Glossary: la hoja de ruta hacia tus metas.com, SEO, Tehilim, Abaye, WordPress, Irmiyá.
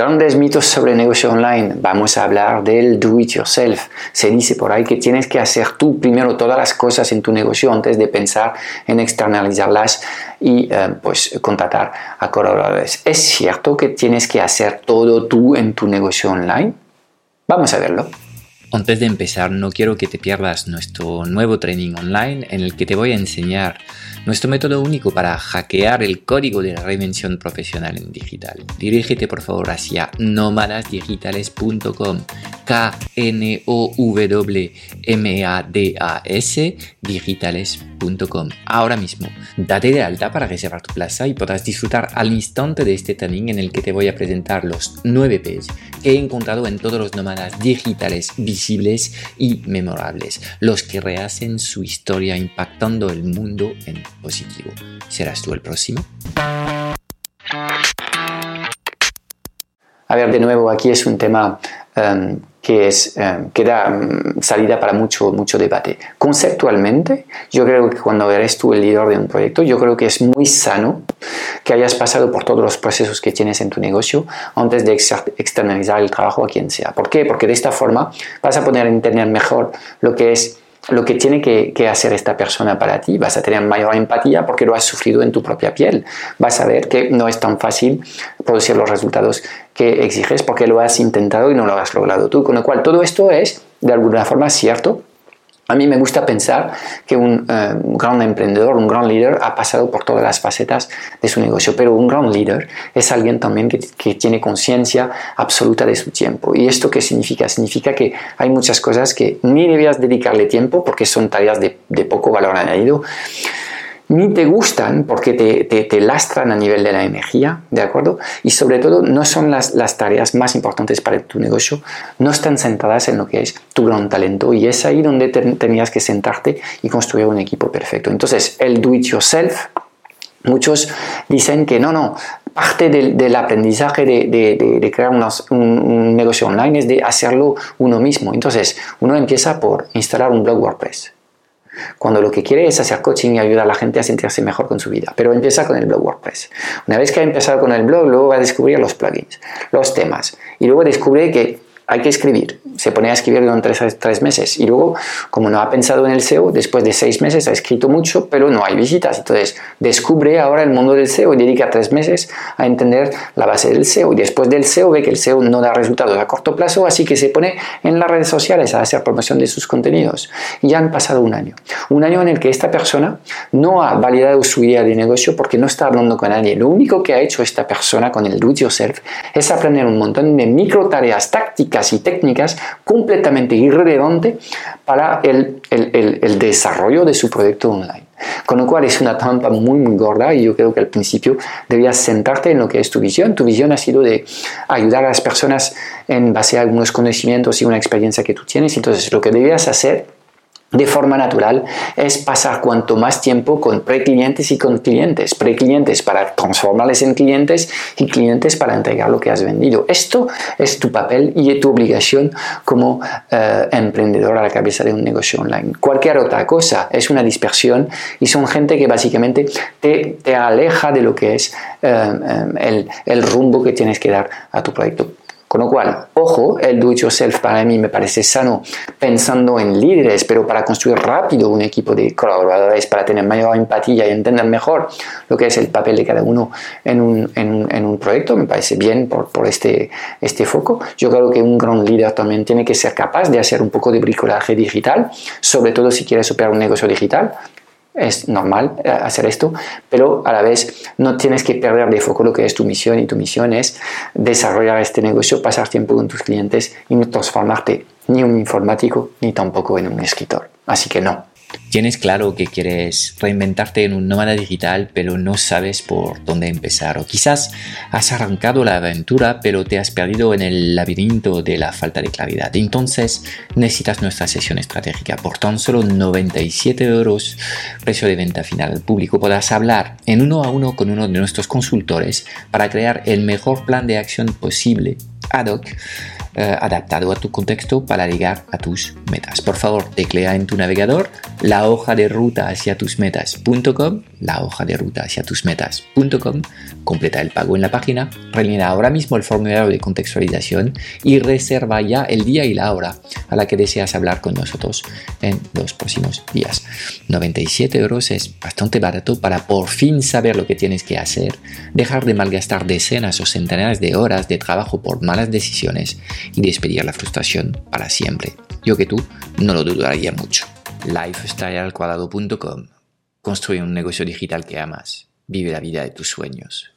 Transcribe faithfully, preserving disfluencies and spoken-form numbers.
Grandes mitos sobre negocio online. Vamos a hablar del do it yourself. Se dice por ahí que tienes que hacer tú primero todas las cosas en tu negocio antes de pensar en externalizarlas y eh, pues contratar a colaboradores. ¿Es cierto que tienes que hacer todo tú en tu negocio online? Vamos a verlo. Antes de empezar, no quiero que te pierdas nuestro nuevo training online en el que te voy a enseñar nuestro método único para hackear el código de la reinvención profesional en digital. Dirígete por favor hacia nómadas digitales punto com, K N O W M A D A S, digitales punto com. Ahora mismo, date de alta para reservar tu plaza y podrás disfrutar al instante de este training en el que te voy a presentar los nueve P's que he encontrado en todos los nómadas digitales visibles y memorables, los que rehacen su historia impactando el mundo en positivo. ¿Serás tú el próximo? A ver, de nuevo, aquí es un tema um, que, es, um, que da um, salida para mucho, mucho debate. Conceptualmente, yo creo que cuando eres tú el líder de un proyecto, yo creo que es muy sano que hayas pasado por todos los procesos que tienes en tu negocio antes de exer- externalizar el trabajo a quien sea. ¿Por qué? Porque de esta forma vas a poder entender mejor lo que es lo que tiene que, que hacer esta persona para ti. Vas a tener mayor empatía porque lo has sufrido en tu propia piel. Vas a ver que no es tan fácil producir los resultados que exiges porque lo has intentado y no lo has logrado tú. Con lo cual, todo esto es, de alguna forma, cierto. A mí me gusta pensar que un eh, gran emprendedor, un gran líder, ha pasado por todas las facetas de su negocio. Pero un gran líder es alguien también que, que tiene conciencia absoluta de su tiempo. ¿Y esto qué significa? Significa que hay muchas cosas que ni debías dedicarle tiempo porque son tareas de, de poco valor añadido, ni te gustan porque te, te, te lastran a nivel de la energía, ¿de acuerdo? Y sobre todo no son las, las tareas más importantes para tu negocio, no están centradas en lo que es tu gran talento y es ahí donde te, tenías que sentarte y construir un equipo perfecto. Entonces, el do it yourself, muchos dicen que no, no, parte del, del aprendizaje de, de, de, de crear unos, un, un negocio online es de hacerlo uno mismo. Entonces, uno empieza por instalar un blog WordPress, cuando lo que quiere es hacer coaching y ayudar a la gente a sentirse mejor con su vida, pero empieza con el blog WordPress. Una vez que ha empezado con el blog, luego va a descubrir los plugins, los temas, y luego descubre que hay que escribir. Se pone a escribir durante tres, tres meses y luego, como no ha pensado en el S E O, después de seis meses ha escrito mucho, pero no hay visitas. Entonces, descubre ahora el mundo del S E O y dedica tres meses a entender la base del S E O. Y después del S E O ve que el S E O no da resultados a corto plazo, así que se pone en las redes sociales a hacer promoción de sus contenidos. Y ya han pasado un año. Un año en el que esta persona no ha validado su idea de negocio porque no está hablando con nadie. Lo único que ha hecho esta persona con el do it yourself es aprender un montón de micro tareas tácticas y técnicas completamente irrelevante para el, el, el, el desarrollo de su proyecto online. Con lo cual es una trampa muy muy gorda y yo creo que al principio debías sentarte en lo que es tu visión. Tu visión ha sido de ayudar a las personas en base a algunos conocimientos y una experiencia que tú tienes. Entonces lo que debías hacer de forma natural es pasar cuanto más tiempo con preclientes y con clientes, preclientes para transformarles en clientes y clientes para entregar lo que has vendido. Esto es tu papel y tu obligación como eh, emprendedor a la cabeza de un negocio online. Cualquier otra cosa es una dispersión y son gente que básicamente te, te aleja de lo que es eh, el, el rumbo que tienes que dar a tu proyecto. Con lo cual, ojo, el do it yourself para mí me parece sano pensando en líderes, pero para construir rápido un equipo de colaboradores, para tener mayor empatía y entender mejor lo que es el papel de cada uno en un, en, en un proyecto, me parece bien por, por este, este foco. Yo creo que un gran líder también tiene que ser capaz de hacer un poco de bricolaje digital, sobre todo si quieres operar un negocio digital. Es normal hacer esto, pero a la vez no tienes que perder de foco lo que es tu misión, y tu misión es desarrollar este negocio, pasar tiempo con tus clientes y no transformarte ni en un informático ni tampoco en un escritor. Así que no. Tienes claro que quieres reinventarte en un nómada digital, pero no sabes por dónde empezar. O quizás has arrancado la aventura, pero te has perdido en el laberinto de la falta de claridad. Entonces necesitas nuestra sesión estratégica. Por tan solo noventa y siete euros, precio de venta final al público, podrás hablar en uno a uno con uno de nuestros consultores para crear el mejor plan de acción posible ad hoc eh, adaptado a tu contexto para llegar a tus metas. Por favor, teclea en tu navegador la hoja de ruta hacia tus metas punto com, la hoja de ruta hacia tus metas punto com, completa el pago en la página, rellena ahora mismo el formulario de contextualización y reserva ya el día y la hora a la que deseas hablar con nosotros en los próximos días. noventa y siete euros es bastante barato para por fin saber lo que tienes que hacer, dejar de malgastar decenas o centenares de horas de trabajo por malas decisiones y despedir la frustración para siempre. Yo que tú no lo dudaría mucho. Lifestyle al cuadrado punto com. Construye un negocio digital que amas. Vive la vida de tus sueños.